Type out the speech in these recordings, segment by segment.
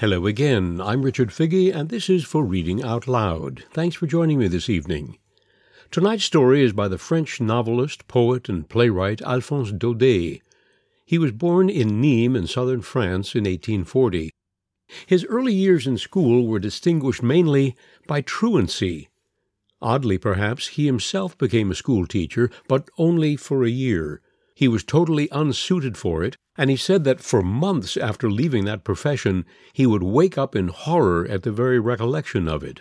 Hello again, I'm Richard Figge, and this is For Reading Out Loud. Thanks for joining me this evening. Tonight's story is by the French novelist, poet, and playwright Alphonse Daudet. He was born in Nîmes in southern France in 1840. His early years in school were distinguished mainly by truancy. Oddly, perhaps, he himself became a schoolteacher, but only for a year. He was totally unsuited for it, and he said that for months after leaving that profession, he would wake up in horror at the very recollection of it.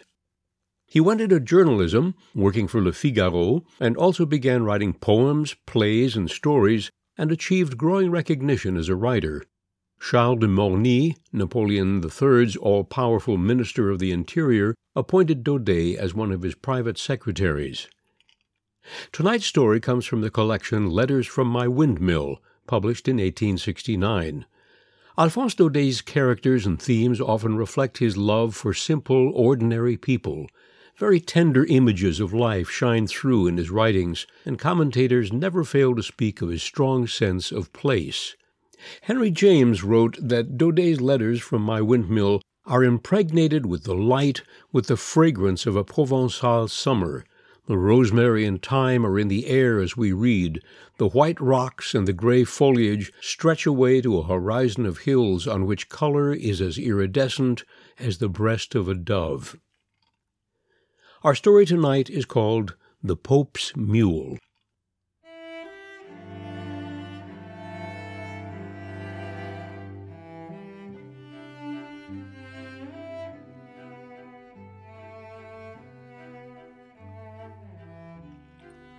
He went into journalism, working for Le Figaro, and also began writing poems, plays, and stories, and achieved growing recognition as a writer. Charles de Morny, Napoleon III's all-powerful Minister of the Interior, appointed Daudet as one of his private secretaries. Tonight's story comes from the collection Letters from My Windmill, published in 1869. Alphonse Daudet's characters and themes often reflect his love for simple, ordinary people. Very tender images of life shine through in his writings, and commentators never fail to speak of his strong sense of place. Henry James wrote that Daudet's Letters from My Windmill are impregnated with the light, with the fragrance of a Provençal summer. The rosemary and thyme are in the air as we read. The white rocks and the grey foliage stretch away to a horizon of hills on which colour is as iridescent as the breast of a dove. Our story tonight is called The Pope's Mule.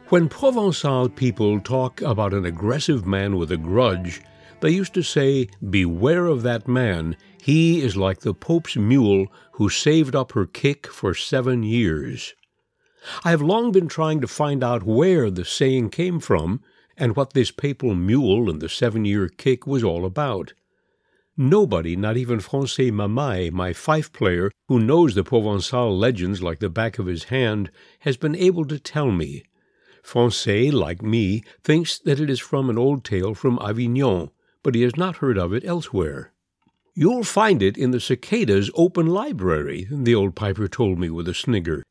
When Provençal people talk about an aggressive man with a grudge, they used to say, "Beware of that man. He is like the Pope's mule who saved up her kick for 7 years." I have long been trying to find out where the saying came from and what this papal mule and the 7-year kick was all about. Nobody, not even François Mamaye, my fife player, who knows the Provençal legends like the back of his hand, has been able to tell me. Francais, like me, thinks that it is from an old tale from Avignon, but he has not heard of it elsewhere. "You'll find it in the Cicada's open library," the old piper told me with a snigger.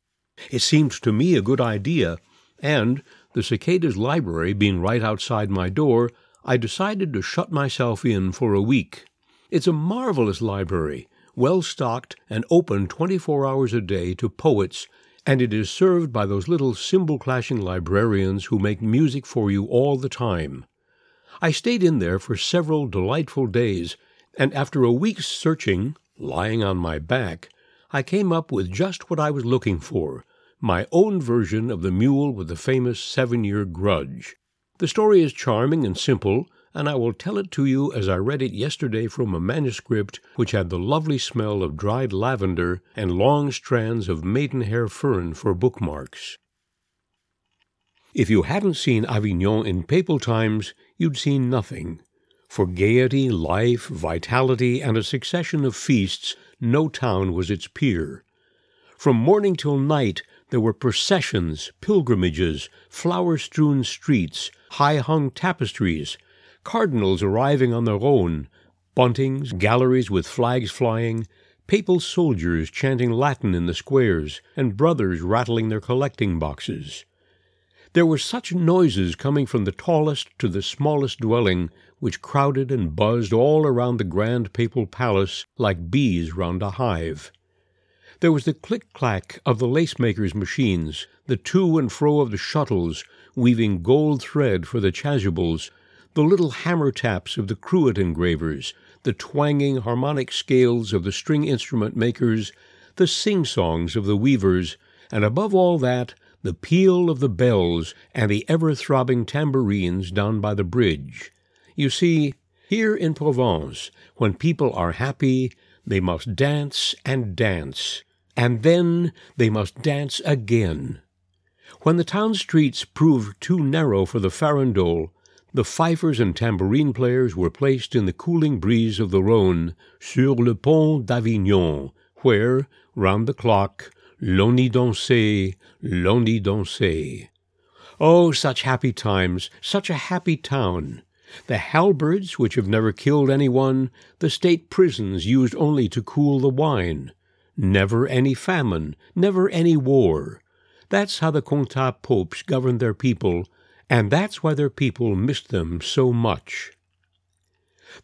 It seemed to me a good idea, and, the Cicada's library being right outside my door, I decided to shut myself in for a week. It's a marvelous library, well-stocked and open 24 hours a day to poets, and it is served by those little cymbal-clashing librarians who make music for you all the time. I stayed in there for several delightful days, and after a week's searching, lying on my back, I came up with just what I was looking for, my own version of the mule with the famous 7-year grudge. The story is charming and simple, and I will tell it to you as I read it yesterday from a manuscript which had the lovely smell of dried lavender and long strands of maidenhair fern for bookmarks. If you hadn't seen Avignon in papal times, you'd seen nothing. For gaiety, life, vitality, and a succession of feasts, no town was its peer. From morning till night, there were processions, pilgrimages, flower-strewn streets, high-hung tapestries, cardinals arriving on the Rhone, buntings, galleries with flags flying, papal soldiers chanting Latin in the squares, and brothers rattling their collecting boxes. There were such noises coming from the tallest to the smallest dwelling, which crowded and buzzed all around the grand papal palace like bees round a hive. There was the click-clack of the lace-makers' machines, the to and fro of the shuttles, weaving gold thread for the chasubles, the little hammer-taps of the cruet engravers, the twanging harmonic scales of the string-instrument makers, the sing-songs of the weavers, and above all that, the peal of the bells and the ever-throbbing tambourines down by the bridge. You see, here in Provence, when people are happy, they must dance, and then they must dance again. When the town streets proved too narrow for the farandole, the fifers and tambourine players were placed in the cooling breeze of the Rhone, sur le pont d'Avignon, where, round the clock, l'on y dansait, l'on y dansait. Oh, such happy times, such a happy town! the halberds which have never killed anyone, the state prisons used only to cool the wine. Never any famine, never any war. That's how the Comtat popes governed their people, and that's why their people missed them so much.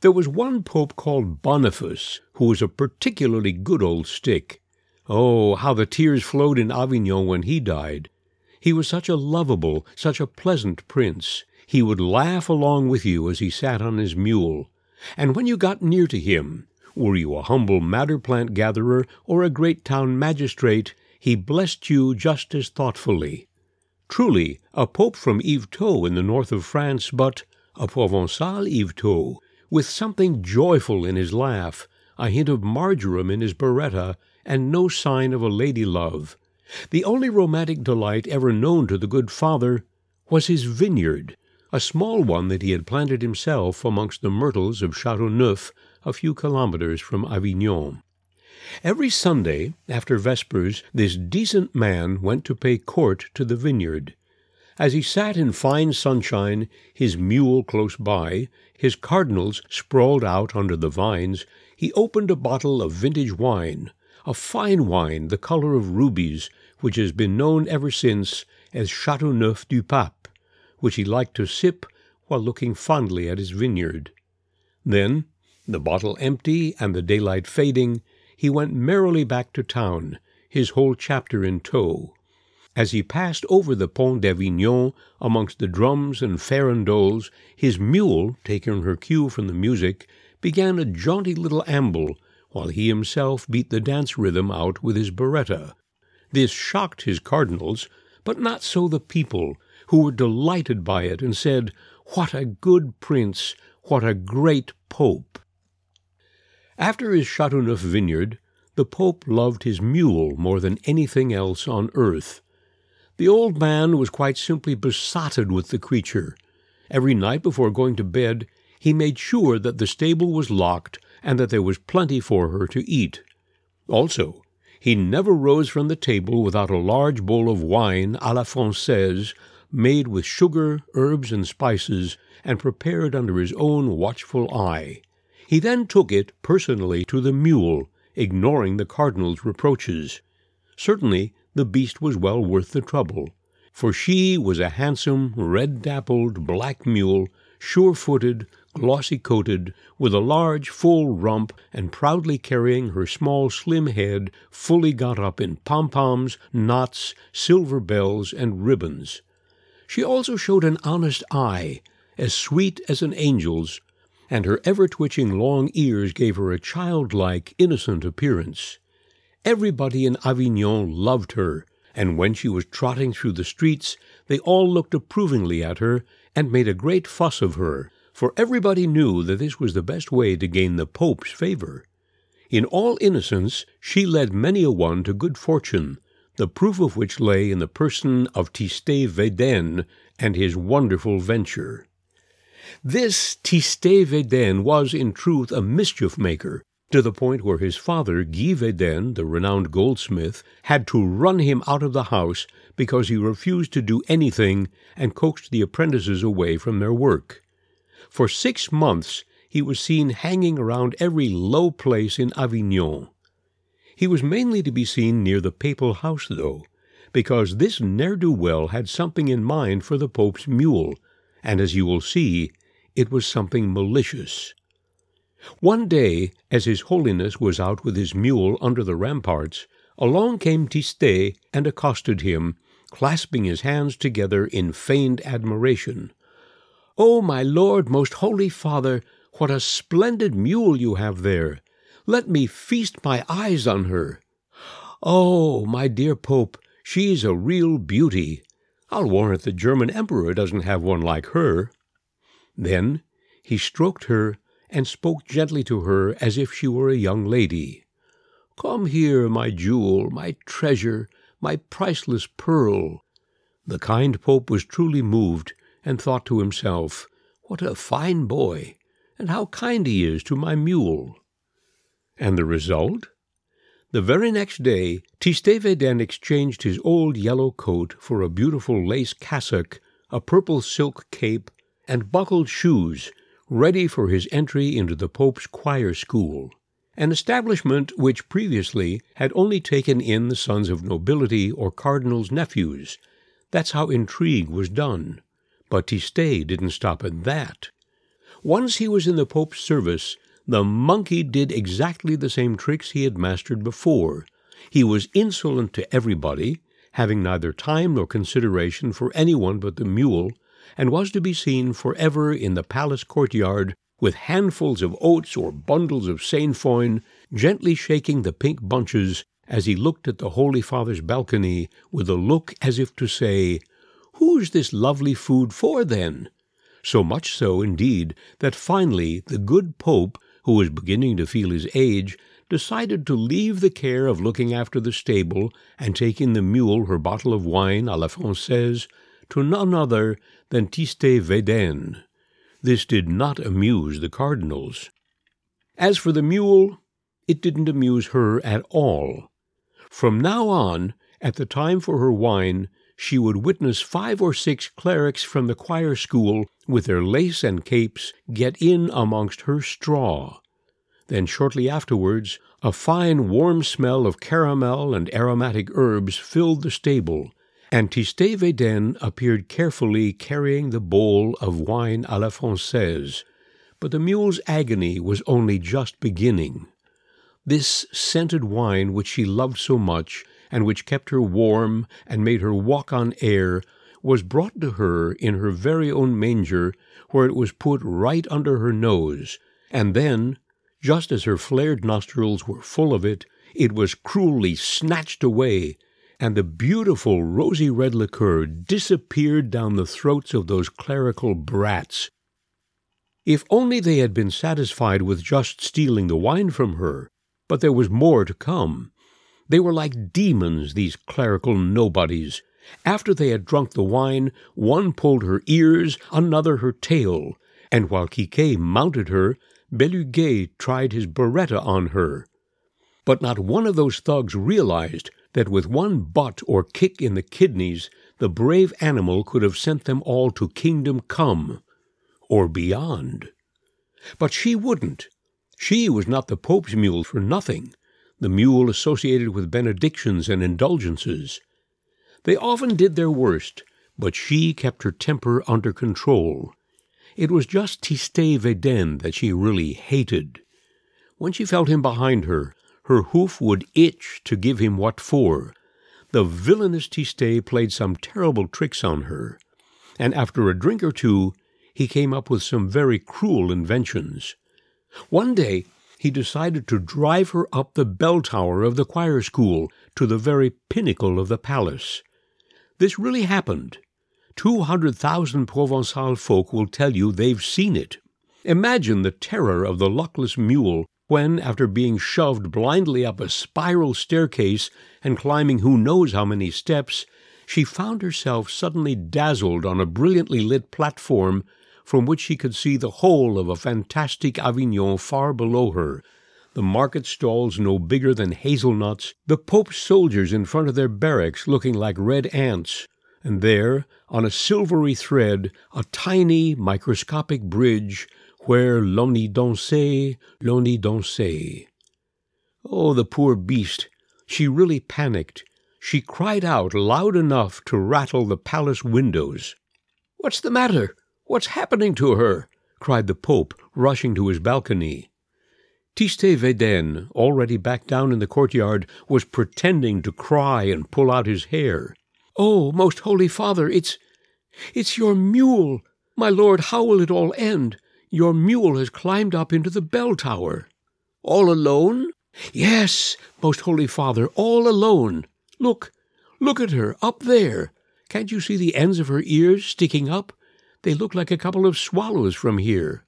There was one pope called Boniface, who was a particularly good old stick. Oh, how the tears flowed in Avignon when he died! He was such a lovable, such a pleasant prince. He would laugh along with you as he sat on his mule, and when you got near to him, were you a humble madder-plant gatherer or a great town magistrate, he blessed you just as thoughtfully. Truly, a pope from Yvetot in the north of France, but a Provençal Yvetot, with something joyful in his laugh, a hint of marjoram in his beretta, and no sign of a lady love. The only romantic delight ever known to the good father was his vineyard, a small one that he had planted himself amongst the myrtles of Chateauneuf, a few kilometers from Avignon. Every Sunday, after Vespers, this decent man went to pay court to the vineyard. As he sat in fine sunshine, his mule close by, his cardinals sprawled out under the vines, he opened a bottle of vintage wine, a fine wine the color of rubies, which has been known ever since as Chateauneuf du Pape, which he liked to sip while looking fondly at his vineyard. Then, the bottle empty and the daylight fading, he went merrily back to town, his whole chapter in tow. As he passed over the Pont d'Avignon, amongst the drums and farandoles, his mule, taking her cue from the music, began a jaunty little amble, while he himself beat the dance rhythm out with his beretta. This shocked his cardinals, but not so the people, who were delighted by it and said, "What a good prince! What a great pope!" After his Chateauneuf vineyard, the Pope loved his mule more than anything else on earth. The old man was quite simply besotted with the creature. Every night before going to bed, he made sure that the stable was locked and that there was plenty for her to eat. Also, he never rose from the table without a large bowl of wine à la Française, made with sugar, herbs, and spices, and prepared under his own watchful eye. He then took it personally to the mule, ignoring the cardinal's reproaches. Certainly the beast was well worth the trouble, for she was a handsome, red-dappled, black mule, sure-footed, glossy-coated, with a large, full rump, and proudly carrying her small, slim head fully got up in pom-poms, knots, silver bells, and ribbons. She also showed an honest eye, as sweet as an angel's, and her ever-twitching long ears gave her a childlike, innocent appearance. Everybody in Avignon loved her, and when she was trotting through the streets, they all looked approvingly at her and made a great fuss of her, for everybody knew that this was the best way to gain the Pope's favor. In all innocence, she led many a one to good fortune, the proof of which lay in the person of Tistet Védène and his wonderful venture. This Tistet Védène was, in truth, a mischief-maker, to the point where his father, Guy Védène, the renowned goldsmith, had to run him out of the house because he refused to do anything and coaxed the apprentices away from their work. For 6 months he was seen hanging around every low place in Avignon. He was mainly to be seen near the papal house, though, because this ne'er-do-well had something in mind for the Pope's mule, and as you will see, it was something malicious. One day, as His Holiness was out with his mule under the ramparts, along came Tistet and accosted him, clasping his hands together in feigned admiration. "Oh, my lord, most holy father, what a splendid mule you have there! Let me feast my eyes on her! Oh, my dear Pope, she's a real beauty! I'll warrant the German emperor doesn't have one like her." Then he stroked her and spoke gently to her as if she were a young lady. "Come here, my jewel, my treasure, my priceless pearl." The kind Pope was truly moved and thought to himself, "What a fine boy, and how kind he is to my mule." And the result? The very next day, Tistet Védène exchanged his old yellow coat for a beautiful lace cassock, a purple silk cape, and buckled shoes, ready for his entry into the Pope's choir school, an establishment which previously had only taken in the sons of nobility or cardinals' nephews. That's how intrigue was done. But Tistet didn't stop at that. Once he was in the Pope's service, the monkey did exactly the same tricks he had mastered before. He was insolent to everybody, having neither time nor consideration for anyone but the mule, and was to be seen forever in the palace courtyard with handfuls of oats or bundles of sainfoin, gently shaking the pink bunches as he looked at the Holy Father's balcony with a look as if to say, "Who's this lovely food for, then?" So much so, indeed, that finally the good Pope, who was beginning to feel his age, decided to leave the care of looking after the stable and taking the mule her bottle of wine à la Française to none other than Tistet Védène. This did not amuse the cardinals. As for the mule, it didn't amuse her at all. From now on, at the time for her wine, she would witness 5 or 6 clerics from the choir school, with their lace and capes, get in amongst her straw. Then shortly afterwards, a fine warm smell of caramel and aromatic herbs filled the stable, and Tistet Védène appeared carefully carrying the bowl of wine à la Française. But the mule's agony was only just beginning. This scented wine which she loved so much, and which kept her warm and made her walk on air, was brought to her in her very own manger, where it was put right under her nose, and then, just as her flared nostrils were full of it, it was cruelly snatched away, and the beautiful rosy-red liqueur disappeared down the throats of those clerical brats. If only they had been satisfied with just stealing the wine from her, but there was more to come. They were like demons, these clerical nobodies. After they had drunk the wine, one pulled her ears, another her tail, and while Quiquet mounted her, Beluguet tried his beretta on her. But not one of those thugs realized that with one butt or kick in the kidneys, the brave animal could have sent them all to kingdom come, or beyond. But she wouldn't. She was not the Pope's mule for nothing. The mule associated with benedictions and indulgences. They often did their worst, but she kept her temper under control. It was just Tistet Védène that she really hated. When she felt him behind her, her hoof would itch to give him what for. The villainous Tistet played some terrible tricks on her, and after a drink or two, he came up with some very cruel inventions. One day, he decided to drive her up the bell tower of the choir school to the very pinnacle of the palace. This really happened. 200,000 Provençal folk will tell you they've seen it. Imagine the terror of the luckless mule when, after being shoved blindly up a spiral staircase and climbing who knows how many steps, she found herself suddenly dazzled on a brilliantly lit platform from which she could see the whole of a fantastic Avignon far below her, the market stalls no bigger than hazelnuts, the Pope's soldiers in front of their barracks looking like red ants, and there, on a silvery thread, a tiny, microscopic bridge where l'on y dansait, l'on y dansait. Oh, the poor beast! She really panicked. She cried out loud enough to rattle the palace windows. "What's the matter? What's happening to her?" cried the Pope, rushing to his balcony. Tistet Védène, already back down in the courtyard, was pretending to cry and pull out his hair. "Oh, Most Holy Father, it's your mule! My lord, how will it all end? Your mule has climbed up into the bell tower." "All alone?" "Yes, Most Holy Father, all alone. Look at her, up there. Can't you see the ends of her ears sticking up? They look like a couple of swallows from here."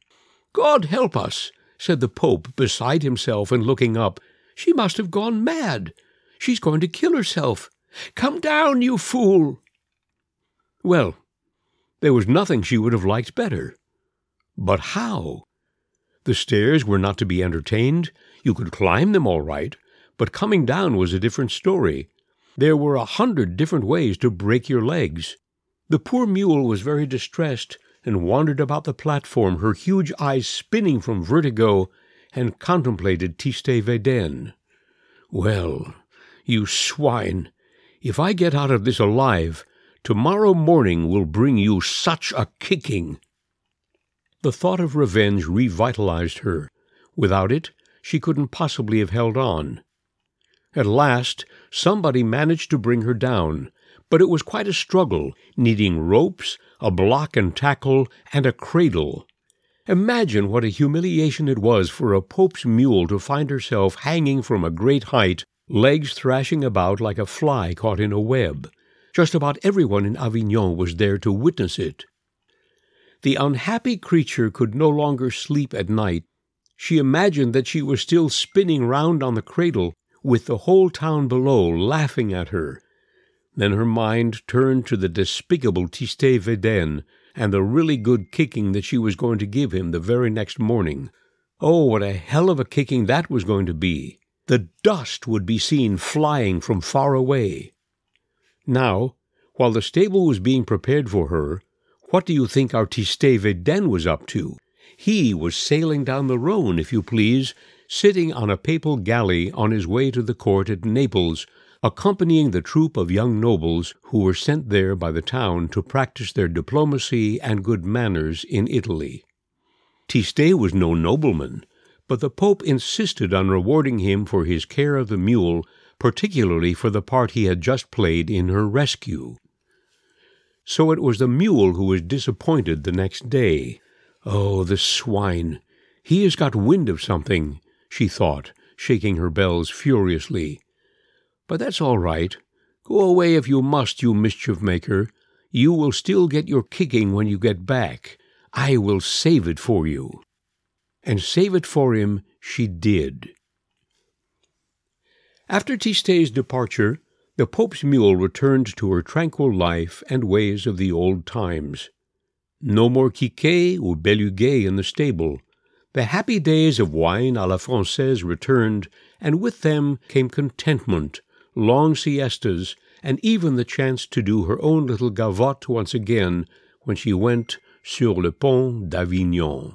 "God help us," said the Pope, beside himself and looking up. "She must have gone mad. She's going to kill herself. Come down, you fool." Well, there was nothing she would have liked better. But how? The stairs were not to be entertained. You could climb them all right, but coming down was a different story. There were 100 different ways to break your legs. The poor mule was very distressed and wandered about the platform, her huge eyes spinning from vertigo, and contemplated Tistet Védène. "Well, you swine, if I get out of this alive, tomorrow morning will bring you such a kicking." The thought of revenge revitalized her. Without it, she couldn't possibly have held on. At last, somebody managed to bring her down, but it was quite a struggle, needing ropes, a block and tackle, and a cradle. Imagine what a humiliation it was for a Pope's mule to find herself hanging from a great height, legs thrashing about like a fly caught in a web. Just about everyone in Avignon was there to witness it. The unhappy creature could no longer sleep at night. She imagined that she was still spinning round on the cradle, with the whole town below laughing at her. Then her mind turned to the despicable Tistet Védène, and the really good kicking that she was going to give him the very next morning. Oh, what a hell of a kicking that was going to be! The dust would be seen flying from far away. Now, while the stable was being prepared for her, what do you think our Tistet Védène was up to? He was sailing down the Rhone, if you please, sitting on a papal galley on his way to the court at Naples, accompanying the troop of young nobles who were sent there by the town to practice their diplomacy and good manners in Italy. Tistet was no nobleman, but the Pope insisted on rewarding him for his care of the mule, particularly for the part he had just played in her rescue. So it was the mule who was disappointed the next day. "Oh, the swine! He has got wind of something," she thought, shaking her bells furiously. "But that's all right. Go away if you must, you mischief-maker. You will still get your kicking when you get back. I will save it for you." And save it for him she did. After Tistet's departure, the Pope's mule returned to her tranquil life and ways of the old times. No more Quiquet or Beluguet in the stable. The happy days of wine à la Française returned, and with them came contentment, long siestas, and even the chance to do her own little gavotte once again when she went sur le Pont d'Avignon.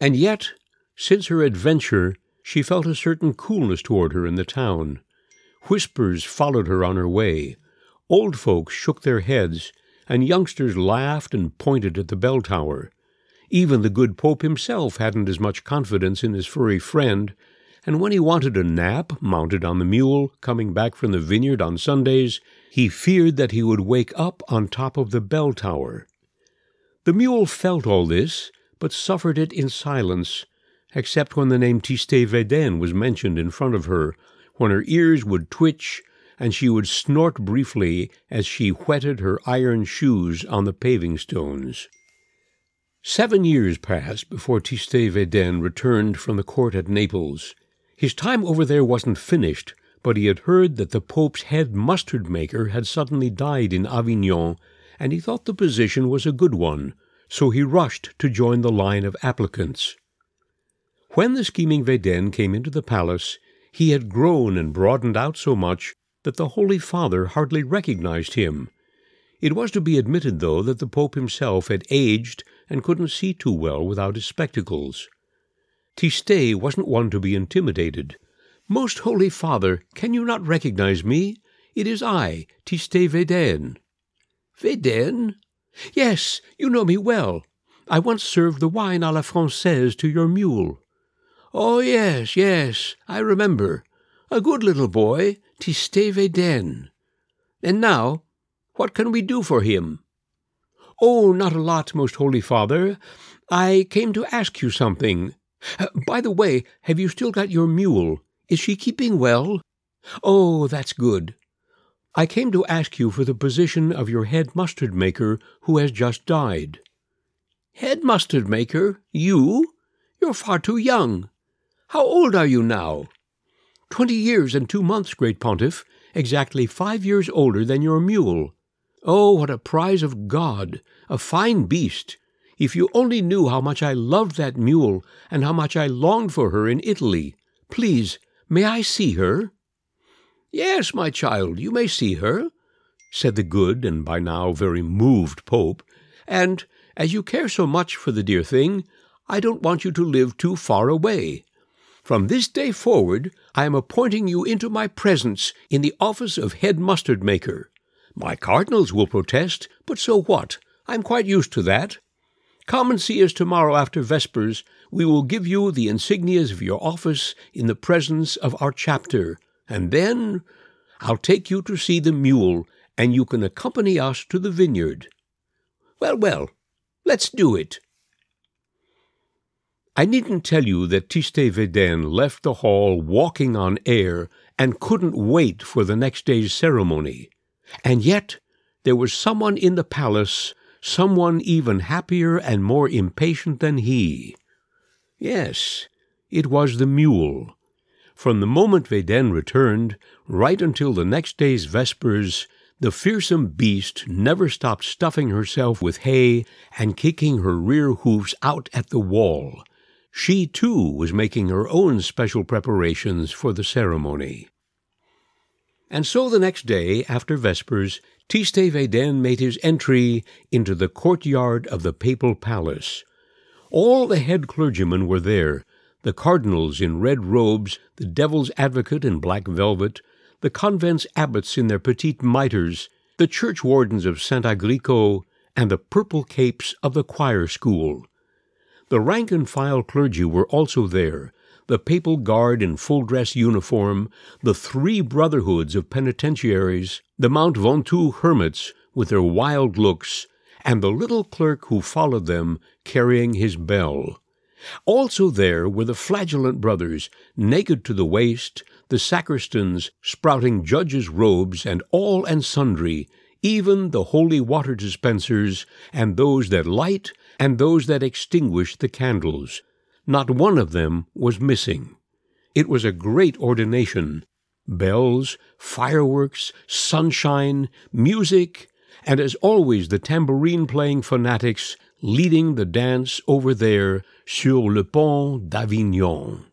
And yet, since her adventure, she felt a certain coolness toward her in the town. Whispers followed her on her way. Old folks shook their heads, and youngsters laughed and pointed at the bell tower. Even the good Pope himself hadn't as much confidence in his furry friend, and when he wanted a nap, mounted on the mule, coming back from the vineyard on Sundays, he feared that he would wake up on top of the bell tower. The mule felt all this, but suffered it in silence, except when the name Tistet Védène was mentioned in front of her, when her ears would twitch, and she would snort briefly as she whetted her iron shoes on the paving stones. 7 years passed before Tistet Védène returned from the court at Naples. His time over there wasn't finished, but he had heard that the Pope's head mustard-maker had suddenly died in Avignon, and he thought the position was a good one, so he rushed to join the line of applicants. When the scheming Védène came into the palace, he had grown and broadened out so much that the Holy Father hardly recognized him. It was to be admitted, though, that the Pope himself had aged and couldn't see too well without his spectacles. Tistet wasn't one to be intimidated. "Most Holy Father, can you not recognize me? It is I, Tistet Védène." "Védène?" "Yes, you know me well. I once served the wine à la Française to your mule." "Oh, yes, yes, I remember. A good little boy, Tistet Védène. And now, what can we do for him?" "Oh, not a lot, Most Holy Father. I came to ask you something. By the way, have you still got your mule? Is she keeping well? Oh, that's good. I came to ask you for the position of your head mustard-maker who has just died." "Head mustard-maker? You? You're far too young. How old are you now?" "20 years and 2 months, great pontiff, exactly 5 years older than your mule." "Oh, what a prize of God! A fine beast! If you only knew how much I loved that mule and how much I longed for her in Italy! Please, may I see her?" "Yes, my child, you may see her," said the good and by now very moved Pope, "and As you care so much for the dear thing, I don't want you to live too far away. From this day forward, I am appointing you into my presence in the office of head mustard-maker. My cardinals will protest, but so what? I'm quite used to that. Come and see us tomorrow after Vespers. We will give you the insignias of your office in the presence of our chapter, and then I'll take you to see the mule, and you can accompany us to the vineyard. Well, well, let's do it. I needn't tell you that Tistet Védène left the hall walking on air and couldn't wait for the next day's ceremony. And yet there was someone in the palace, someone even happier and more impatient than he. Yes, it was the mule. From the moment Védène returned, right until the next day's Vespers, the fearsome beast never stopped stuffing herself with hay and kicking her rear hoofs out at the wall. She, too, was making her own special preparations for the ceremony. And so the next day, after Vespers, Tistet Védène made his entry into the courtyard of the papal palace. All the head clergymen were there, the cardinals in red robes, the devil's advocate in black velvet, the convent's abbots in their petite mitres, the churchwardens of Saint Agrico, and the purple capes of the choir school. The rank-and-file clergy were also there, the papal guard in full-dress uniform, the three brotherhoods of penitentiaries, the Mount Ventoux hermits with their wild looks, and the little clerk who followed them carrying his bell. Also there were the flagellant brothers, naked to the waist, the sacristans, sprouting judges' robes, and all and sundry, even the holy water dispensers, and those that light, and those that extinguish the candles. Not one of them was missing. It was a great ordination. Bells, fireworks, sunshine, music, and as always the tambourine-playing fanatics leading the dance over there, sur le Pont d'Avignon.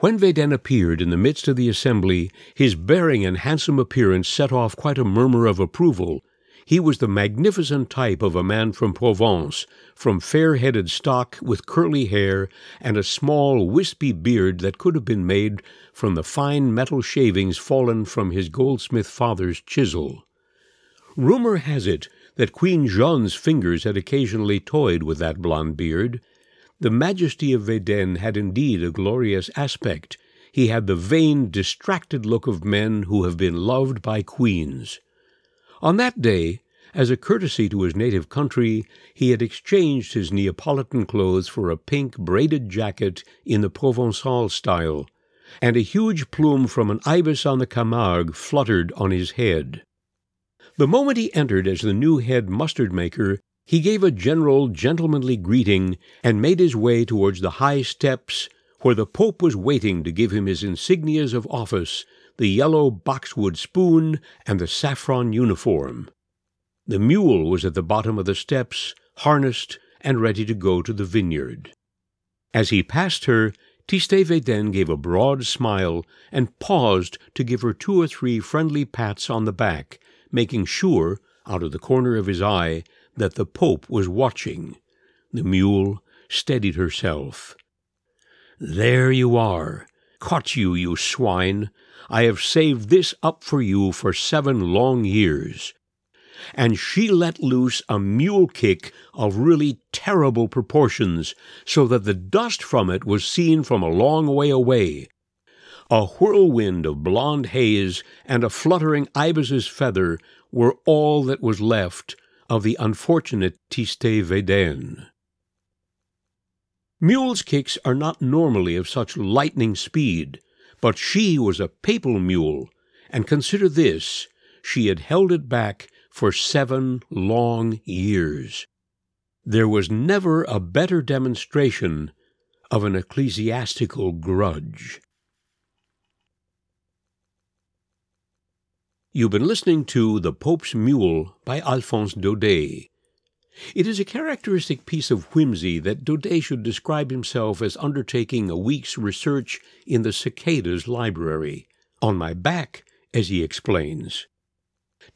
When Védène appeared in the midst of the assembly, his bearing and handsome appearance set off quite a murmur of approval. He was the magnificent type of a man from Provence, from fair-headed stock with curly hair and a small, wispy beard that could have been made from the fine metal shavings fallen from his goldsmith father's chisel. Rumor has it that Queen Jeanne's fingers had occasionally toyed with that blonde beard. The majesty of Védène had indeed a glorious aspect. He had the vain, distracted look of men who have been loved by queens. On that day, as a courtesy to his native country, he had exchanged his Neapolitan clothes for a pink braided jacket in the Provençal style, and a huge plume from an ibis on the Camargue fluttered on his head. The moment he entered as the new head mustard-maker, he gave a general gentlemanly greeting and made his way towards the high steps where the Pope was waiting to give him his insignias of office, the yellow boxwood spoon and the saffron uniform. The mule was at the bottom of the steps, harnessed and ready to go to the vineyard. As he passed her, Tistet Védène gave a broad smile and paused to give her two or three friendly pats on the back, making sure, out of the corner of his eye, that the Pope was watching. The mule steadied herself. "There you are! Caught you, you swine! I have saved this up for you for 7 long years." And she let loose a mule kick of really terrible proportions, so that the dust from it was seen from a long way away. A whirlwind of blonde haze and a fluttering ibis's feather were all that was left of the unfortunate Tistet Védène. Mules' kicks are not normally of such lightning speed, but she was a papal mule, and consider this, she had held it back for 7 long years. There was never a better demonstration of an ecclesiastical grudge. You've been listening to The Pope's Mule by Alphonse Daudet. It is a characteristic piece of whimsy that Daudet should describe himself as undertaking a week's research in the Cicada's library, on my back, as he explains.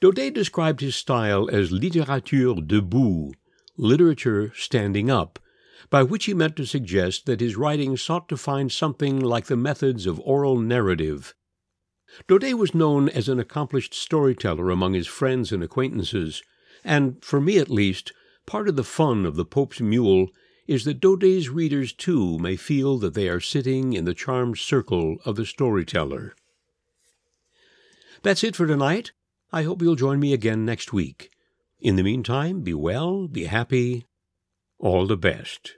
Daudet described his style as littérature debout, literature standing up, by which he meant to suggest that his writing sought to find something like the methods of oral narrative. Daudet was known as an accomplished storyteller among his friends and acquaintances, and, for me at least, part of the fun of The Pope's Mule is that Daudet's readers, too, may feel that they are sitting in the charmed circle of the storyteller. That's it for tonight. I hope you'll join me again next week. In the meantime, be well, be happy. All the best.